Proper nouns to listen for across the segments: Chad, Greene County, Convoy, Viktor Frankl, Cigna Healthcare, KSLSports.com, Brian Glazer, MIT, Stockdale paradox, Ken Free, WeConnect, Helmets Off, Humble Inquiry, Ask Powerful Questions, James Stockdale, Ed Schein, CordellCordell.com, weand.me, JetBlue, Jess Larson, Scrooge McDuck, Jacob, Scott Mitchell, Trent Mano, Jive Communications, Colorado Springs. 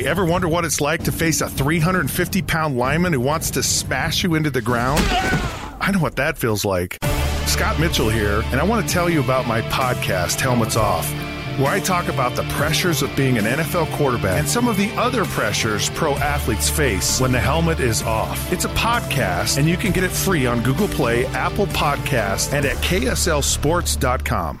guy. Ever wonder what it's like to face a 350-pound lineman who wants to smash you into the ground? I know what that feels like. Scott Mitchell here, and I want to tell you about my podcast, Helmets Off, where I talk about the pressures of being an NFL quarterback and some of the other pressures pro athletes face when the helmet is off. It's a podcast, and you can get it free on Google Play, Apple Podcasts, and at KSLSports.com.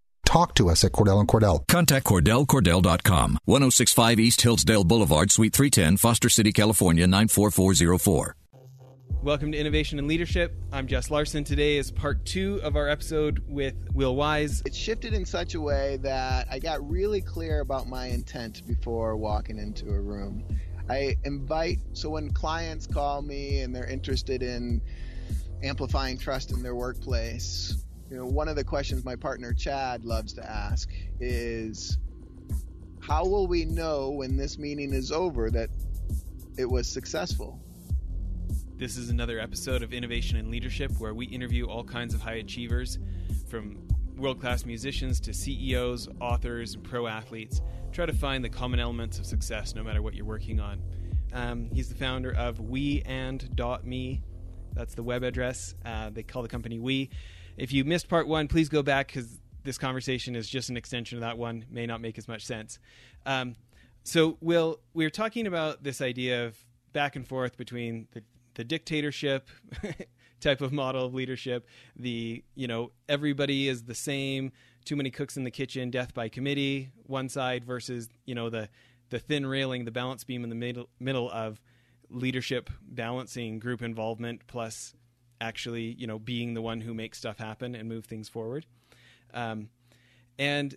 talk to us at Cordell & Cordell. Contact CordellCordell.com, 1065 East Hillsdale Boulevard, Suite 310, Foster City, California, 94404. Welcome to Innovation and Leadership. I'm Jess Larson. Today is part 2 of our episode with Will Wise. It shifted in such a way that I got really clear about my intent before walking into a room. So when clients call me and they're interested in amplifying trust in their workplace, you know, one of the questions my partner Chad loves to ask is, how will we know when this meeting is over that it was successful? This is another episode of Innovation and Leadership, where we interview all kinds of high achievers, from world-class musicians to CEOs, authors, and pro athletes. Try to find the common elements of success no matter what you're working on. He's the founder of weand.me. That's the web address. They call the company We. If you missed part 1, please go back, because this conversation is just an extension of that one. May not make as much sense. So, Will, we were talking about this idea of back and forth between the dictatorship type of model of leadership, everybody is the same, too many cooks in the kitchen, death by committee, one side, versus, the thin railing, the balance beam in the middle of leadership, balancing group involvement plus actually, being the one who makes stuff happen and move things forward. And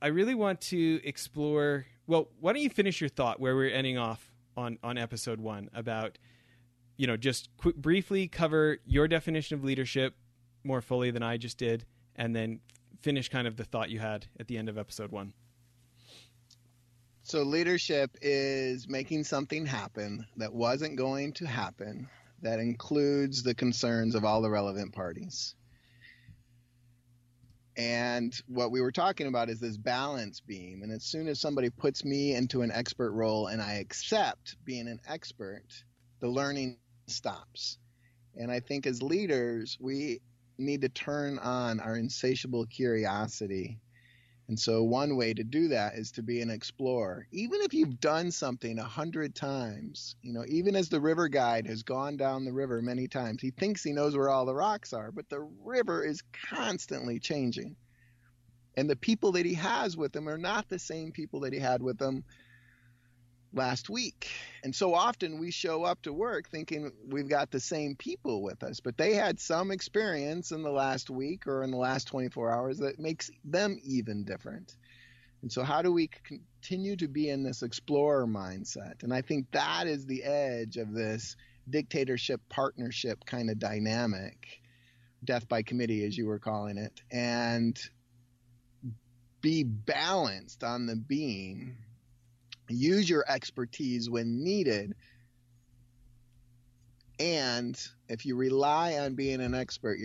I really want to explore, well, why don't you finish your thought where we're ending off on episode 1 about, just briefly cover your definition of leadership more fully than I just did, and then finish kind of the thought you had at the end of episode 1. So leadership is making something happen that wasn't going to happen, that includes the concerns of all the relevant parties. And what we were talking about is this balance beam. And as soon as somebody puts me into an expert role and I accept being an expert, the learning stops. And I think as leaders, we need to turn on our insatiable curiosity. And so one way to do that is to be an explorer. Even if you've done something 100 times, even as the river guide has gone down the river many times, he thinks he knows where all the rocks are, but the river is constantly changing. And the people that he has with him are not the same people that he had with him last week. And so often we show up to work thinking we've got the same people with us, but they had some experience in the last week or in the last 24 hours that makes them even different. And so how do we continue to be in this explorer mindset? And I think that is the edge of this dictatorship partnership kind of dynamic, death by committee as you were calling it, and be balanced on the beam. Use your expertise when needed. And if you rely on being an expert,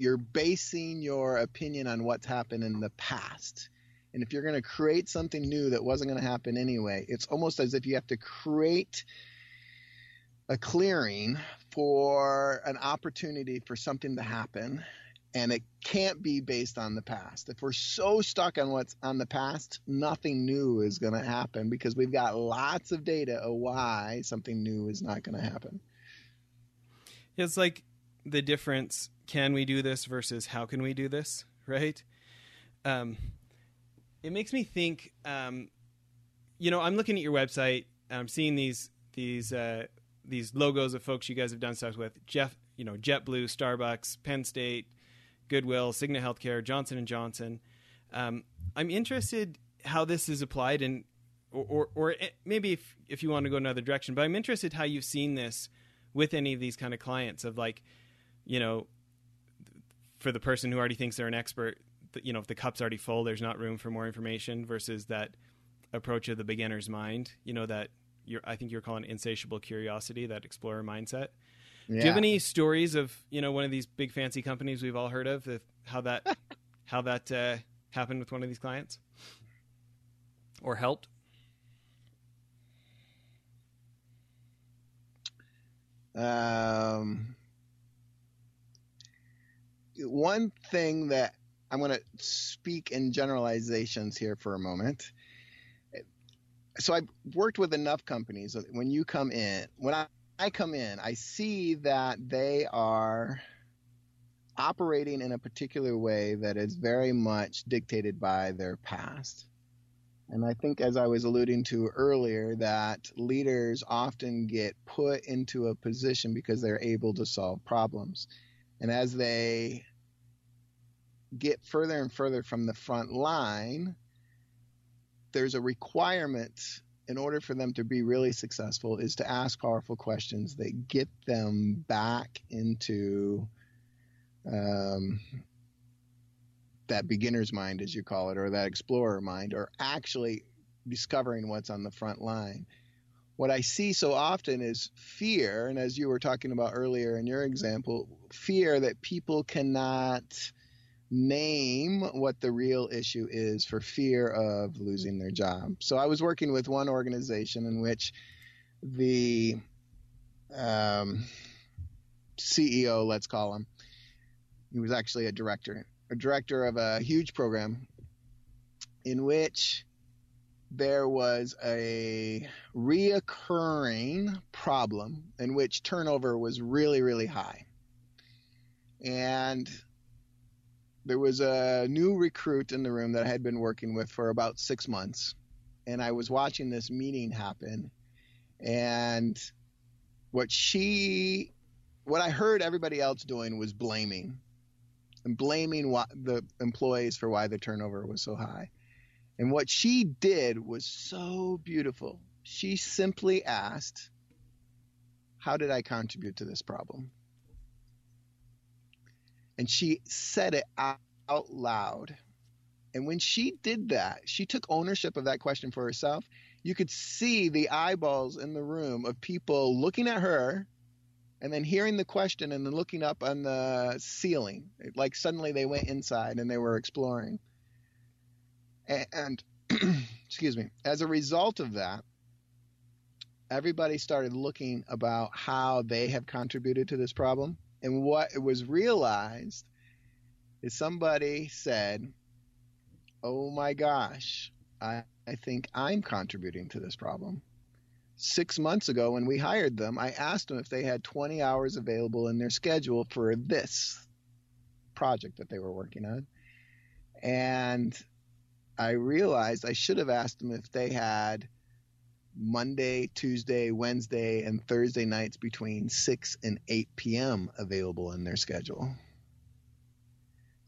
you're basing your opinion on what's happened in the past. And if you're going to create something new that wasn't going to happen anyway, it's almost as if you have to create a clearing for an opportunity for something to happen. And it can't be based on the past. If we're so stuck on what's on the past, nothing new is going to happen, because we've got lots of data of why something new is not going to happen. It's like the difference, can we do this versus how can we do this, right? It makes me think, I'm looking at your website, and I'm seeing these logos of folks you guys have done stuff with, JetBlue, Starbucks, Penn State, Goodwill, Cigna Healthcare, Johnson & Johnson. I'm interested how this is applied, and or maybe if you want to go another direction, but I'm interested how you've seen this with any of these kind of clients of, for the person who already thinks they're an expert, you know, if the cup's already full, there's not room for more information, versus that approach of the beginner's mind, you know, that you're, I think you're calling insatiable curiosity, that explorer mindset. Yeah. Do you have any stories of, you know, one of these big fancy companies we've all heard of, how that happened with one of these clients or helped? One thing that I'm going to speak in generalizations here for a moment. So I've worked with enough companies. When you come in, when I come in, I see that they are operating in a particular way that is very much dictated by their past. And I think, as I was alluding to earlier, that leaders often get put into a position because they're able to solve problems. And as they get further and further from the front line, there's a requirement in order for them to be really successful is to ask powerful questions that get them back into that beginner's mind, as you call it, or that explorer mind, or actually discovering what's on the front line. What I see so often is fear, and as you were talking about earlier in your example, fear that people cannot name what the real issue is for fear of losing their job. So I was working with one organization in which the CEO, let's call him, he was actually a director of a huge program, in which there was a reoccurring problem in which turnover was really, really high. And there was a new recruit in the room that I had been working with for about 6 months. And I was watching this meeting happen. And what I heard everybody else doing was blaming the employees for why the turnover was so high. And what she did was so beautiful. She simply asked, how did I contribute to this problem? And she said it out loud. And when she did that, she took ownership of that question for herself. You could see the eyeballs in the room of people looking at her and then hearing the question and then looking up on the ceiling. Like suddenly they went inside and they were exploring. And excuse me, as a result of that, everybody started looking about how they have contributed to this problem. And what was realized is somebody said, oh my gosh, I think I'm contributing to this problem. 6 months ago when we hired them, I asked them if they had 20 hours available in their schedule for this project that they were working on. And I realized I should have asked them if they had Monday, Tuesday, Wednesday, and Thursday nights between 6 and 8 p.m. available in their schedule.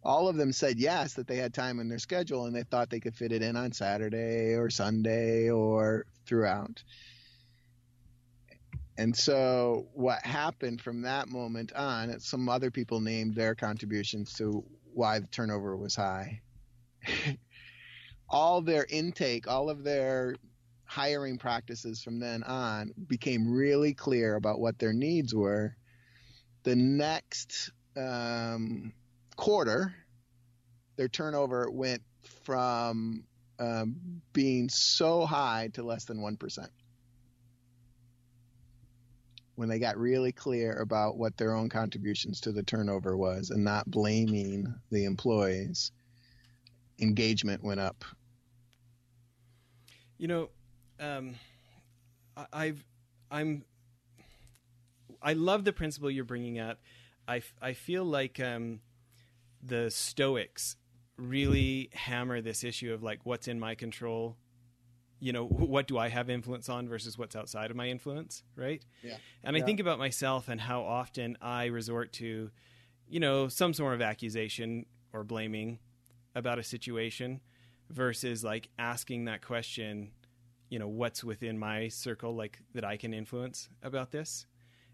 All of them said yes, that they had time in their schedule, and they thought they could fit it in on Saturday or Sunday or throughout. And so what happened from that moment on, some other people named their contributions to why the turnover was high. All their intake, all of their hiring practices from then on became really clear about what their needs were. The next quarter, their turnover went from being so high to less than 1%. When they got really clear about what their own contributions to the turnover was and not blaming the employees, engagement went up. You know, I love the principle you're bringing up. I feel like the Stoics really hammer this issue of like what's in my control. You know, what do I have influence on versus what's outside of my influence, right? Yeah. And I think about myself and how often I resort to, you know, some sort of accusation or blaming about a situation versus like asking that question, you know, what's within my circle, like that I can influence about this,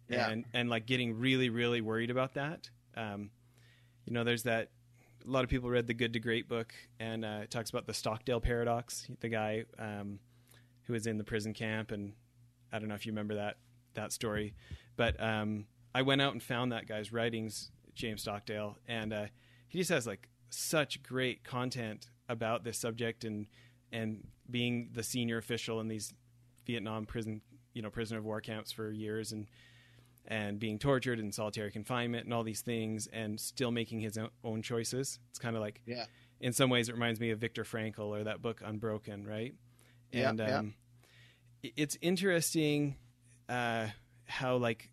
and like getting really, really worried about that. you know, there's that, a lot of people read the Good to Great book, and it talks about the Stockdale paradox, the guy who was in the prison camp. And I don't know if you remember that story, but I went out and found that guy's writings, James Stockdale, and he just has like such great content about this subject and being the senior official in these Vietnam prisoner of war camps for years and being tortured in solitary confinement and all these things, and still making his own choices. It's kind of like, yeah, in some ways it reminds me of Viktor Frankl or that book Unbroken. Right. Yeah, and, it's interesting, how, like,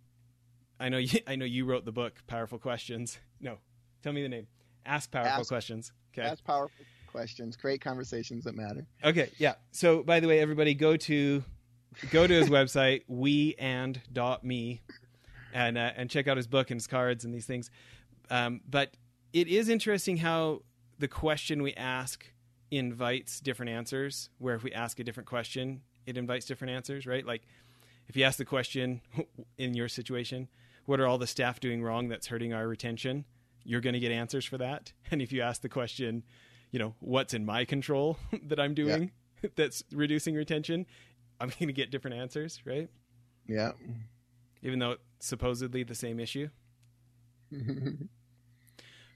I know you wrote the book, Powerful Questions. No, tell me the name. Ask Powerful Questions. Okay. Ask Powerful Questions. Create conversations that matter. Okay. Yeah. So by the way, everybody go to his website, weand.me. And check out his book and his cards and these things. But it is interesting how the question we ask invites different answers, where if we ask a different question, it invites different answers, right? Like if you ask the question in your situation, what are all the staff doing wrong that's hurting our retention? You're going to get answers for that. And if you ask the question, you know, what's in my control that I'm doing that's reducing retention, I'm going to get different answers, right? Yeah. Even though it's supposedly the same issue.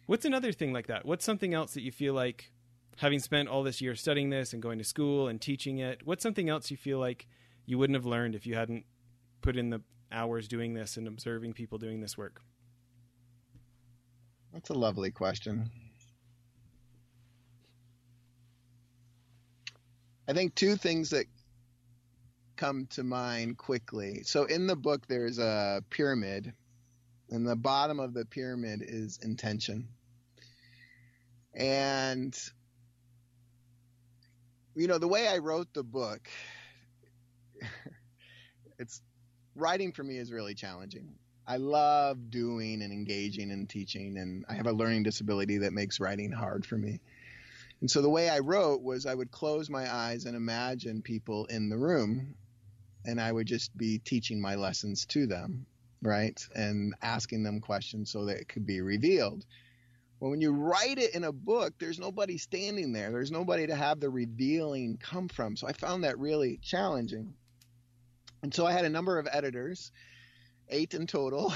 What's another thing like that? What's something else that you feel like, having spent all this year studying this and going to school and teaching it, what's something else you feel like you wouldn't have learned if you hadn't put in the hours doing this and observing people doing this work? That's a lovely question. I think two things that come to mind quickly. So in the book, there's a pyramid, and the bottom of the pyramid is intention. And, you know, the way I wrote the book, writing for me is really challenging. I love doing and engaging and teaching, and I have a learning disability that makes writing hard for me. And so the way I wrote was I would close my eyes and imagine people in the room, and I would just be teaching my lessons to them, right? And asking them questions so that it could be revealed. Well, when you write it in a book, there's nobody standing there. There's nobody to have the revealing come from. So I found that really challenging. And so I had a number of editors, 8 in total,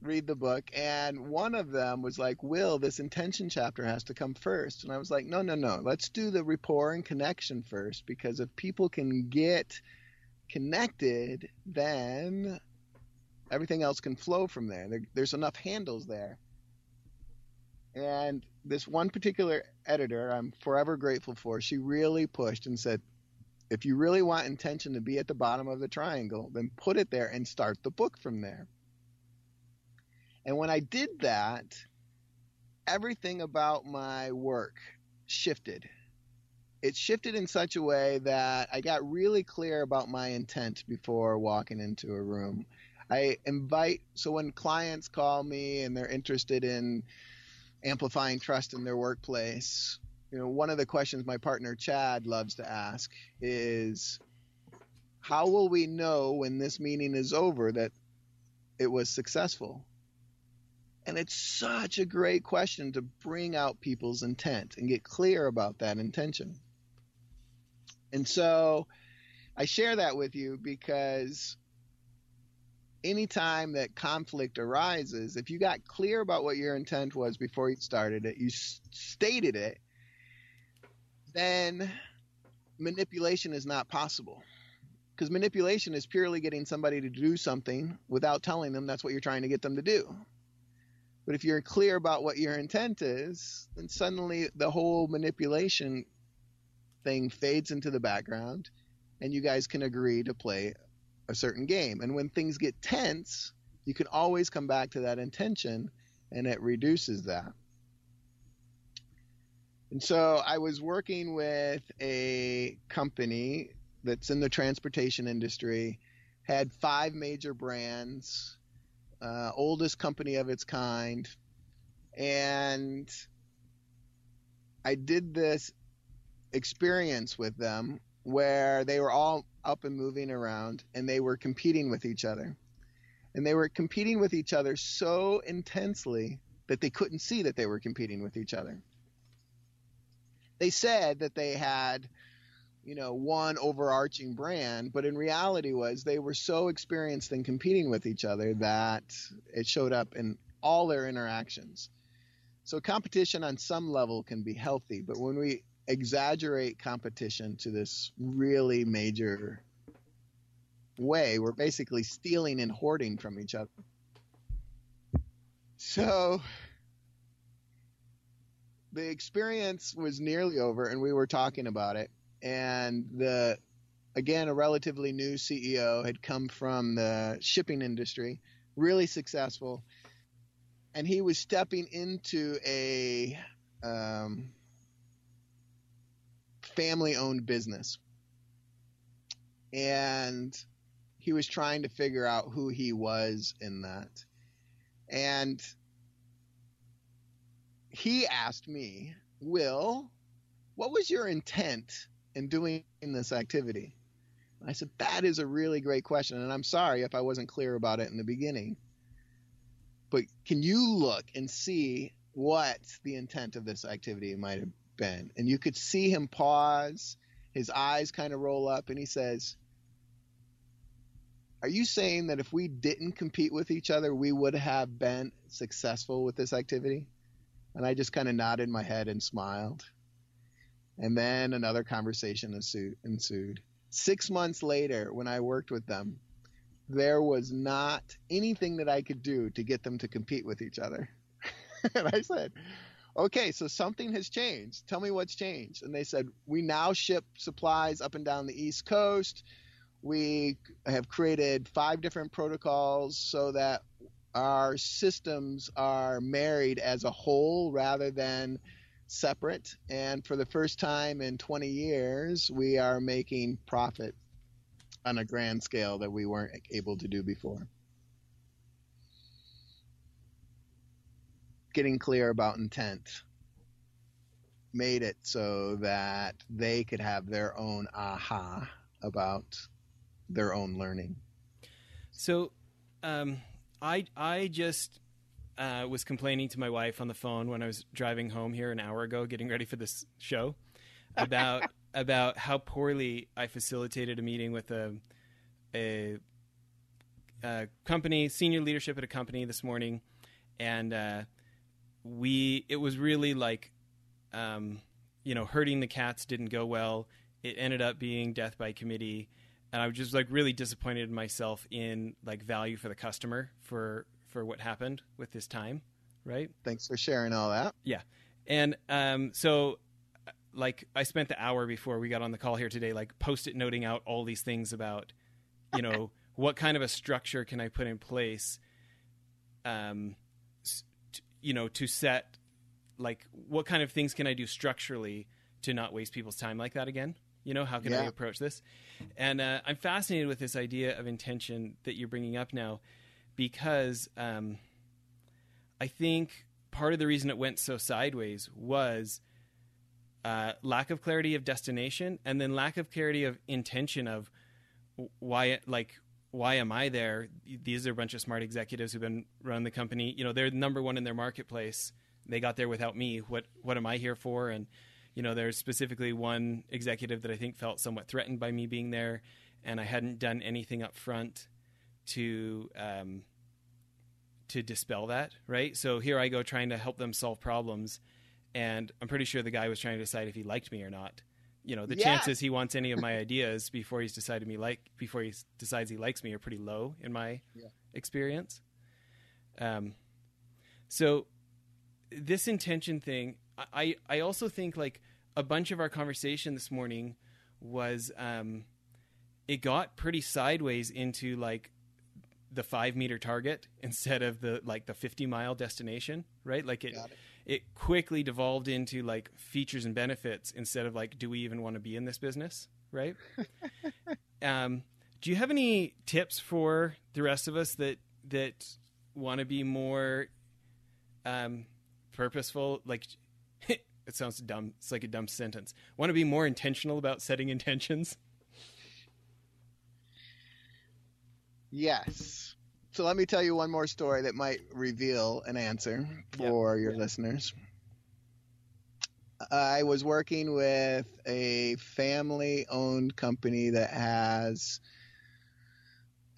read the book. And one of them was like, Will, this intention chapter has to come first. And I was like, no. Let's do the rapport and connection first, because if people can get connected, then everything else can flow from there. There's enough handles there. And this one particular editor, I'm forever grateful for, she really pushed and said, if you really want intention to be at the bottom of the triangle, then put it there and start the book from there. And when I did that, everything about my work shifted. It shifted in such a way that I got really clear about my intent before walking into a room. So when clients call me and they're interested in amplifying trust in their workplace, you know, one of the questions my partner Chad loves to ask is, how will we know when this meeting is over that it was successful? And it's such a great question to bring out people's intent and get clear about that intention. And so I share that with you because anytime that conflict arises, if you got clear about what your intent was before you started it, you stated it, then manipulation is not possible. Because manipulation is purely getting somebody to do something without telling them that's what you're trying to get them to do. But if you're clear about what your intent is, then suddenly the whole manipulation thing fades into the background, and you guys can agree to play a certain game. And when things get tense, you can always come back to that intention, and it reduces that. And so I was working with a company that's in the transportation industry, had 5 major brands, oldest company of its kind. And I did this experience with them where they were all up and moving around, and they were competing with each other. And they were competing with each other so intensely that they couldn't see that they were competing with each other. They said that they had, you know, one overarching brand, but in reality was they were so experienced in competing with each other that it showed up in all their interactions. So competition on some level can be healthy, but when we exaggerate competition to this really major way, we're basically stealing and hoarding from each other. So the experience was nearly over, and we were talking about it. And again, a relatively new CEO had come from the shipping industry, really successful. And he was stepping into a family-owned business. And he was trying to figure out who he was in that. And he asked me, Will, what was your intent in doing this activity? I said, that is a really great question. And I'm sorry if I wasn't clear about it in the beginning. But can you look and see what the intent of this activity might have been? And you could see him pause, his eyes kind of roll up, and he says, are you saying that if we didn't compete with each other, we would have been successful with this activity? And I just kind of nodded my head and smiled. And then another conversation ensued. 6 months later, when I worked with them, there was not anything that I could do to get them to compete with each other. And I said, okay, so something has changed. Tell me what's changed. And they said, we now ship supplies up and down the East Coast. We have created 5 different protocols so that our systems are married as a whole rather than separate. And for the first time in 20 years, we are making profit on a grand scale that we weren't able to do before. Getting clear about intent made it so that they could have their own aha about their own learning. So I just was complaining to my wife on the phone when I was driving home here an hour ago, getting ready for this show, about about how poorly I facilitated a meeting with a company, senior leadership at a company this morning. And it was really like, herding the cats didn't go well. It ended up being death by committee. And I was just like really disappointed in myself in like value for the customer for what happened with this time. Right. Thanks for sharing all that. Yeah. And so like I spent the hour before we got on the call here today, like post-it noting out all these things about, you know, what kind of a structure can I put in place, to set, like, what kind of things can I do structurally to not waste people's time like that again? You know, how can I approach this? And I'm fascinated with this idea of intention that you're bringing up now, because I think part of the reason it went so sideways was lack of clarity of destination, and then lack of clarity of intention of why am I there? These are a bunch of smart executives who've been running the company. You know, they're number one in their marketplace. They got there without me. What am I here for? And, you know, there's specifically one executive that I think felt somewhat threatened by me being there, and I hadn't done anything up front to dispel that. Right. So here I go trying to help them solve problems. And I'm pretty sure the guy was trying to decide if he liked me or not. You know, the chances he wants any of my ideas before he decides he likes me are pretty low in my experience. So this intention thing, I also think like a bunch of our conversation this morning was, it got pretty sideways into like the 5-meter target instead of the 50-mile destination, right? Like it quickly devolved into like features and benefits instead of like, do we even want to be in this business? Right. Do you have any tips for the rest of us that want to be more, purposeful? Like it sounds dumb. It's like a dumb sentence. Want to be more intentional about setting intentions? Yes. So let me tell you one more story that might reveal an answer for your listeners. I was working with a family-owned company that has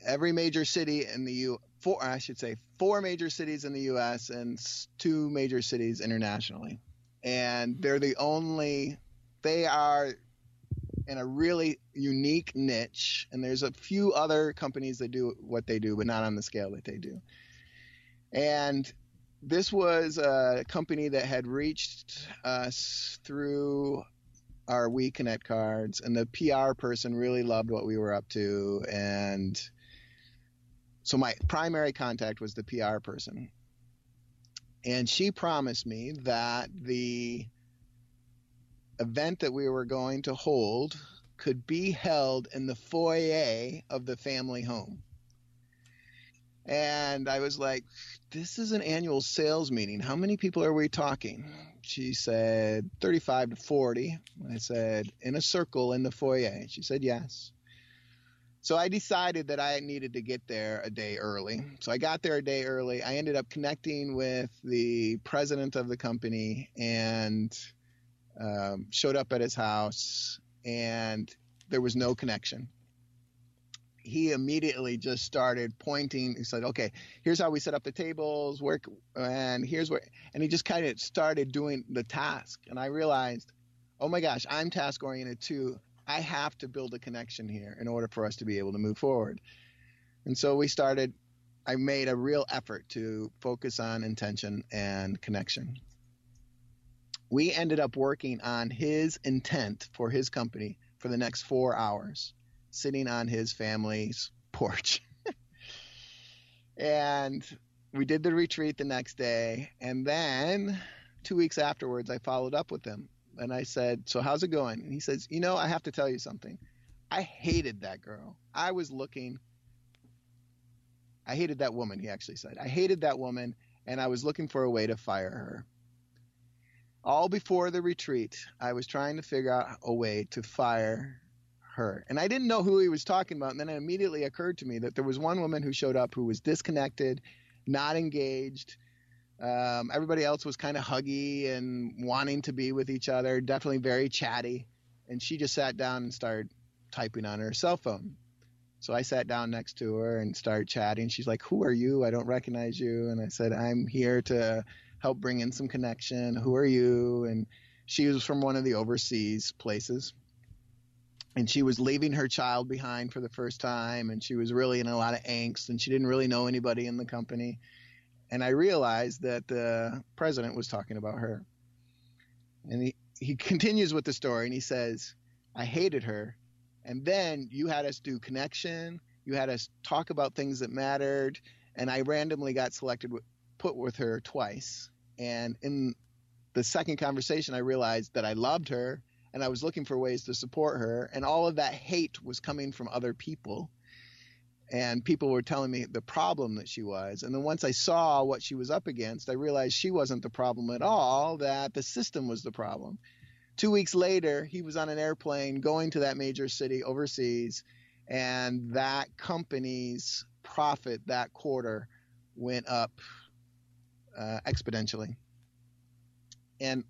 every major city in the four major cities in the U.S. and two major cities internationally. And they're they are in a really unique niche. And there's a few other companies that do what they do, but not on the scale that they do. And this was a company that had reached us through our WeConnect cards, and the PR person really loved what we were up to. And so my primary contact was the PR person. And she promised me that the event that we were going to hold could be held in the foyer of the family home. And I was like, this is an annual sales meeting. How many people are we talking? She said, 35 to 40. I said, in a circle in the foyer. She said, yes. So I decided that I needed to get there a day early. So I got there a day early. I ended up connecting with the president of the company and showed up at his house, and there was no connection. He immediately just started pointing. He said, okay, here's how we set up the tables, and he just kind of started doing the task. And I realized, oh my gosh, I'm task oriented too. I have to build a connection here in order for us to be able to move forward. And so I made a real effort to focus on intention and connection. We ended up working on his intent for his company for the next 4 hours, sitting on his family's porch. And we did the retreat the next day. And then 2 weeks afterwards, I followed up with him. And I said, so how's it going? And he says, I have to tell you something. I hated that girl. I hated that woman, he actually said. I hated that woman, and I was looking for a way to fire her. All before the retreat, I was trying to figure out a way to fire her. And I didn't know who he was talking about. And then it immediately occurred to me that there was one woman who showed up who was disconnected, not engaged. Everybody else was kind of huggy and wanting to be with each other, definitely very chatty. And she just sat down and started typing on her cell phone. So I sat down next to her and started chatting. She's like, who are you? I don't recognize you. And I said, I'm here to help bring in some connection. Who are you? And she was from one of the overseas places. And she was leaving her child behind for the first time. And she was really in a lot of angst. And she didn't really know anybody in the company. And I realized that the president was talking about her. And he continues with the story, and he says, I hated her. And then you had us do connection. You had us talk about things that mattered. And I randomly got selected, put with her twice. And in the second conversation, I realized that I loved her, and I was looking for ways to support her. And all of that hate was coming from other people. And people were telling me the problem that she was. And then once I saw what she was up against, I realized she wasn't the problem at all, that the system was the problem. 2 weeks later, he was on an airplane going to that major city overseas, and that company's profit that quarter went up exponentially. And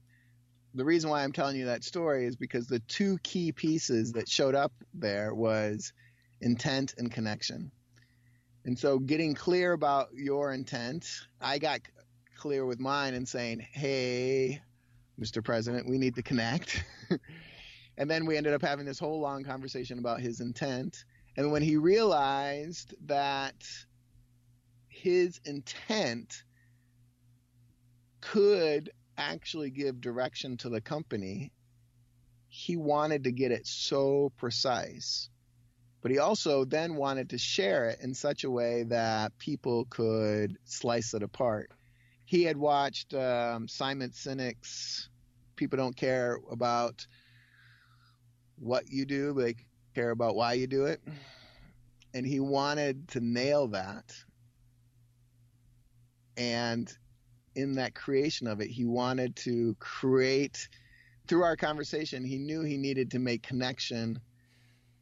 the reason why I'm telling you that story is because the two key pieces that showed up there was intent and connection. And so getting clear about your intent, I got clear with mine and saying, hey, Mr. President, we need to connect. And then we ended up having this whole long conversation about his intent. And when he realized that his intent could actually give direction to the company, he wanted to get it so precise. But he also then wanted to share it in such a way that people could slice it apart. He had watched Simon Sinek's People Don't Care About What You Do, but They Care About Why You Do It. And he wanted to nail that. And in that creation of it, he wanted to create – through our conversation, he knew he needed to make connection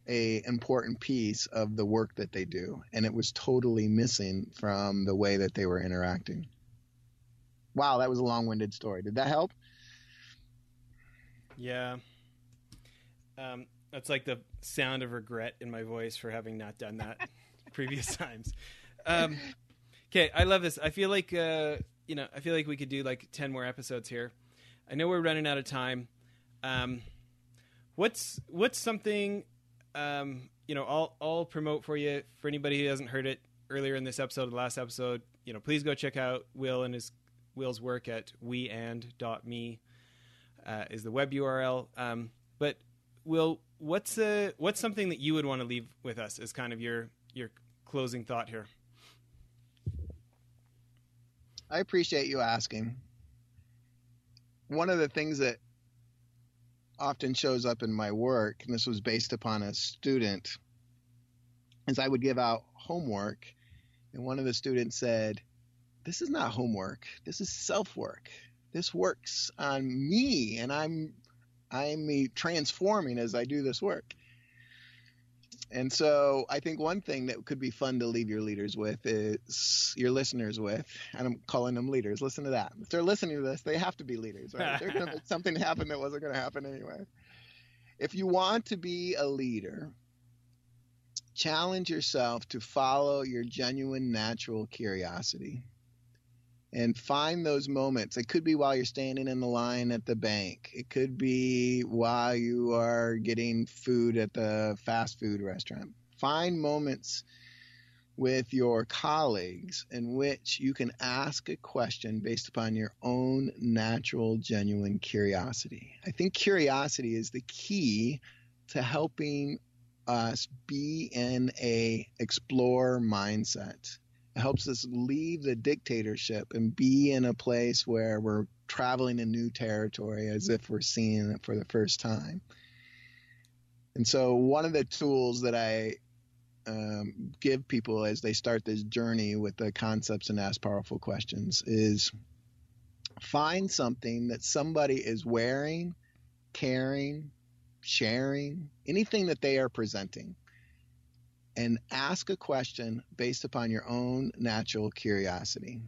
a important piece of the work that they do, and it was totally missing from the way that they were interacting. Wow, that was a long-winded story. Did that help? Yeah. That's like the sound of regret in my voice for having not done that previous times. Okay, I love this. I feel like I feel like we could do like 10 more episodes here. I know we're running out of time. What's something I'll promote for you, for anybody who hasn't heard it earlier in this episode or the last episode. Please go check out Will and Will's work at weand.me is the web URL. But Will, what's something that you would want to leave with us as kind of your closing thought here? I appreciate you asking. One of the things that often shows up in my work, and this was based upon a student, is I would give out homework, and one of the students said, "This is not homework. This is self-work. This works on me, and I'm transforming as I do this work." And so I think one thing that could be fun to leave your leaders with is your listeners with, and I'm calling them leaders. Listen to that. If they're listening to this, they have to be leaders, right? They're going to make something happen that wasn't going to happen anyway. If you want to be a leader, challenge yourself to follow your genuine natural curiosity and find those moments. It could be while you're standing in the line at the bank. It could be while you are getting food at the fast food restaurant. Find moments with your colleagues in which you can ask a question based upon your own natural, genuine curiosity. I think curiosity is the key to helping us be in a explorer mindset. It helps us leave the dictatorship and be in a place where we're traveling a new territory as if we're seeing it for the first time. And so one of the tools that I give people as they start this journey with the concepts and Ask Powerful Questions is find something that somebody is wearing, caring, sharing, anything that they are presenting, and ask a question based upon your own natural curiosity.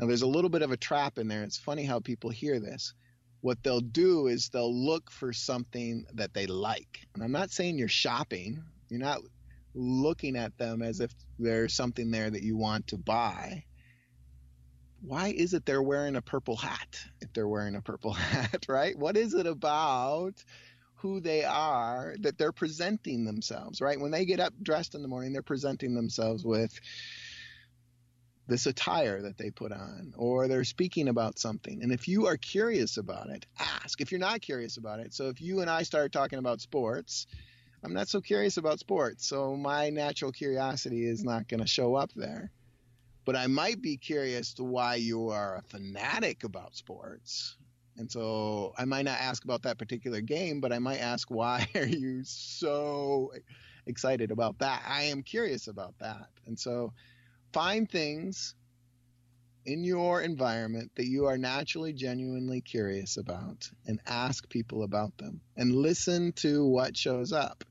Now, there's a little bit of a trap in there. It's funny how people hear this. What they'll do is they'll look for something that they like. And I'm not saying you're shopping. You're not looking at them as if there's something there that you want to buy. Why is it they're wearing a purple hat if they're wearing a purple hat, right? What is it about who they are that they're presenting themselves, right? When they get up dressed in the morning, they're presenting themselves with this attire that they put on, or they're speaking about something. And if you are curious about it, ask. If you're not curious about it, so if you and I start talking about sports, I'm not so curious about sports, so my natural curiosity is not going to show up there. But I might be curious to why you are a fanatic about sports. And so I might not ask about that particular game, but I might ask, why are you so excited about that? I am curious about that. And so find things in your environment that you are naturally, genuinely curious about and ask people about them and listen to what shows up,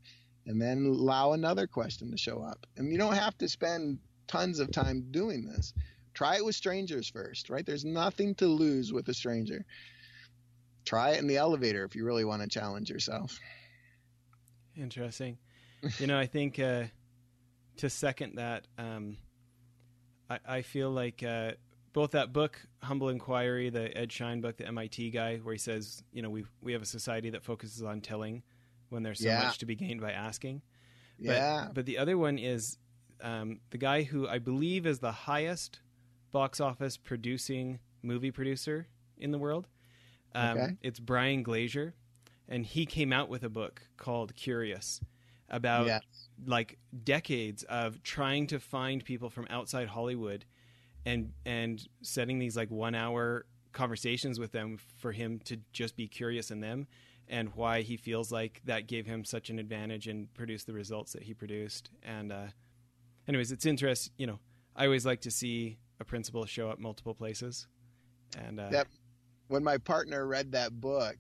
and then allow another question to show up. And you don't have to spend tons of time doing this. Try it with strangers first, right? There's nothing to lose with a stranger. Try it in the elevator if you really want to challenge yourself. Interesting. I think to second that, I feel like both that book, Humble Inquiry, the Ed Schein book, the MIT guy, where he says, we have a society that focuses on telling when there's so much to be gained by asking. But the other one is the guy who I believe is the highest box office producing movie producer in the world. It's Brian Glazer, and he came out with a book called Curious about like decades of trying to find people from outside Hollywood and setting these like 1 hour conversations with them for him to just be curious in them, and why he feels like that gave him such an advantage and produced the results that he produced. And anyways, it's interesting. I always like to see a principle show up multiple places. And when my partner read that book,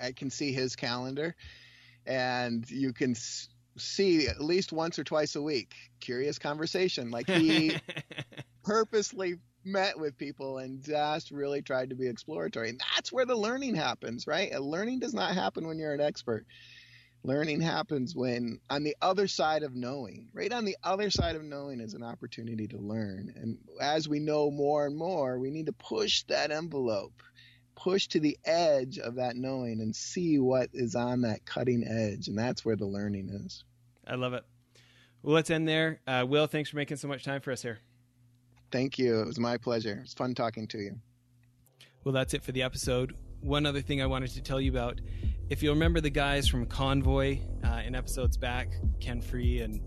I can see his calendar, and you can see at least once or twice a week, curious conversation. Like he purposely met with people and just really tried to be exploratory. And that's where the learning happens, right? Learning does not happen when you're an expert. Learning happens when on the other side of knowing, right on the other side of knowing is an opportunity to learn. And as we know more and more, we need to push that envelope, push to the edge of that knowing and see what is on that cutting edge. And that's where the learning is. I love it. Well, let's end there. Will, thanks for making so much time for us here. Thank you. It was my pleasure. It was fun talking to you. Well, that's it for the episode. One other thing I wanted to tell you about, if you remember the guys from Convoy in episodes back, Ken Free and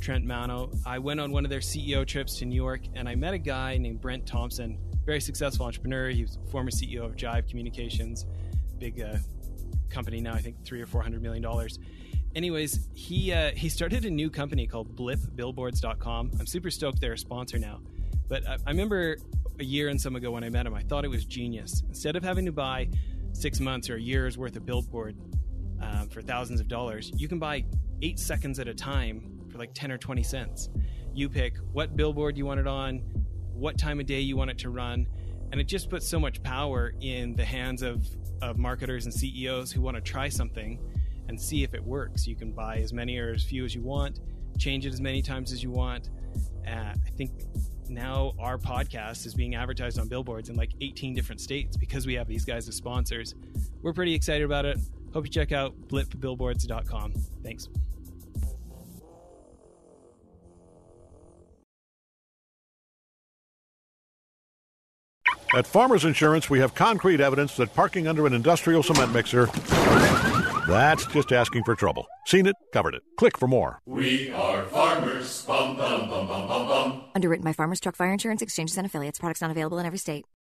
Trent Mano, I went on one of their CEO trips to New York and I met a guy named Brent Thompson, very successful entrepreneur. He was former CEO of Jive Communications, big company now, I think $300 or $400 million. Anyways, he started a new company called BlipBillboards.com. I'm super stoked they're a sponsor now. But I remember a year and some ago when I met him, I thought it was genius. Instead of having to buy 6 months or a year's worth of billboard for thousands of dollars, you can buy 8 seconds at a time for like 10 or 20 cents. You pick what billboard you want it on, what time of day you want it to run. And it just puts so much power in the hands of marketers and CEOs who want to try something and see if it works. You can buy as many or as few as you want, change it as many times as you want. I think now our podcast is being advertised on billboards in like 18 different states because we have these guys as sponsors. We're pretty excited about it. Hope you check out blipbillboards.com. Thanks. At Farmers Insurance, we have concrete evidence that parking under an industrial cement mixer, that's just asking for trouble. Seen it, covered it. Click for more. We are farmers. Bum, bum, bum, bum, bum, bum. Underwritten by Farmers Truck Fire Insurance Exchanges and Affiliates. Products not available in every state.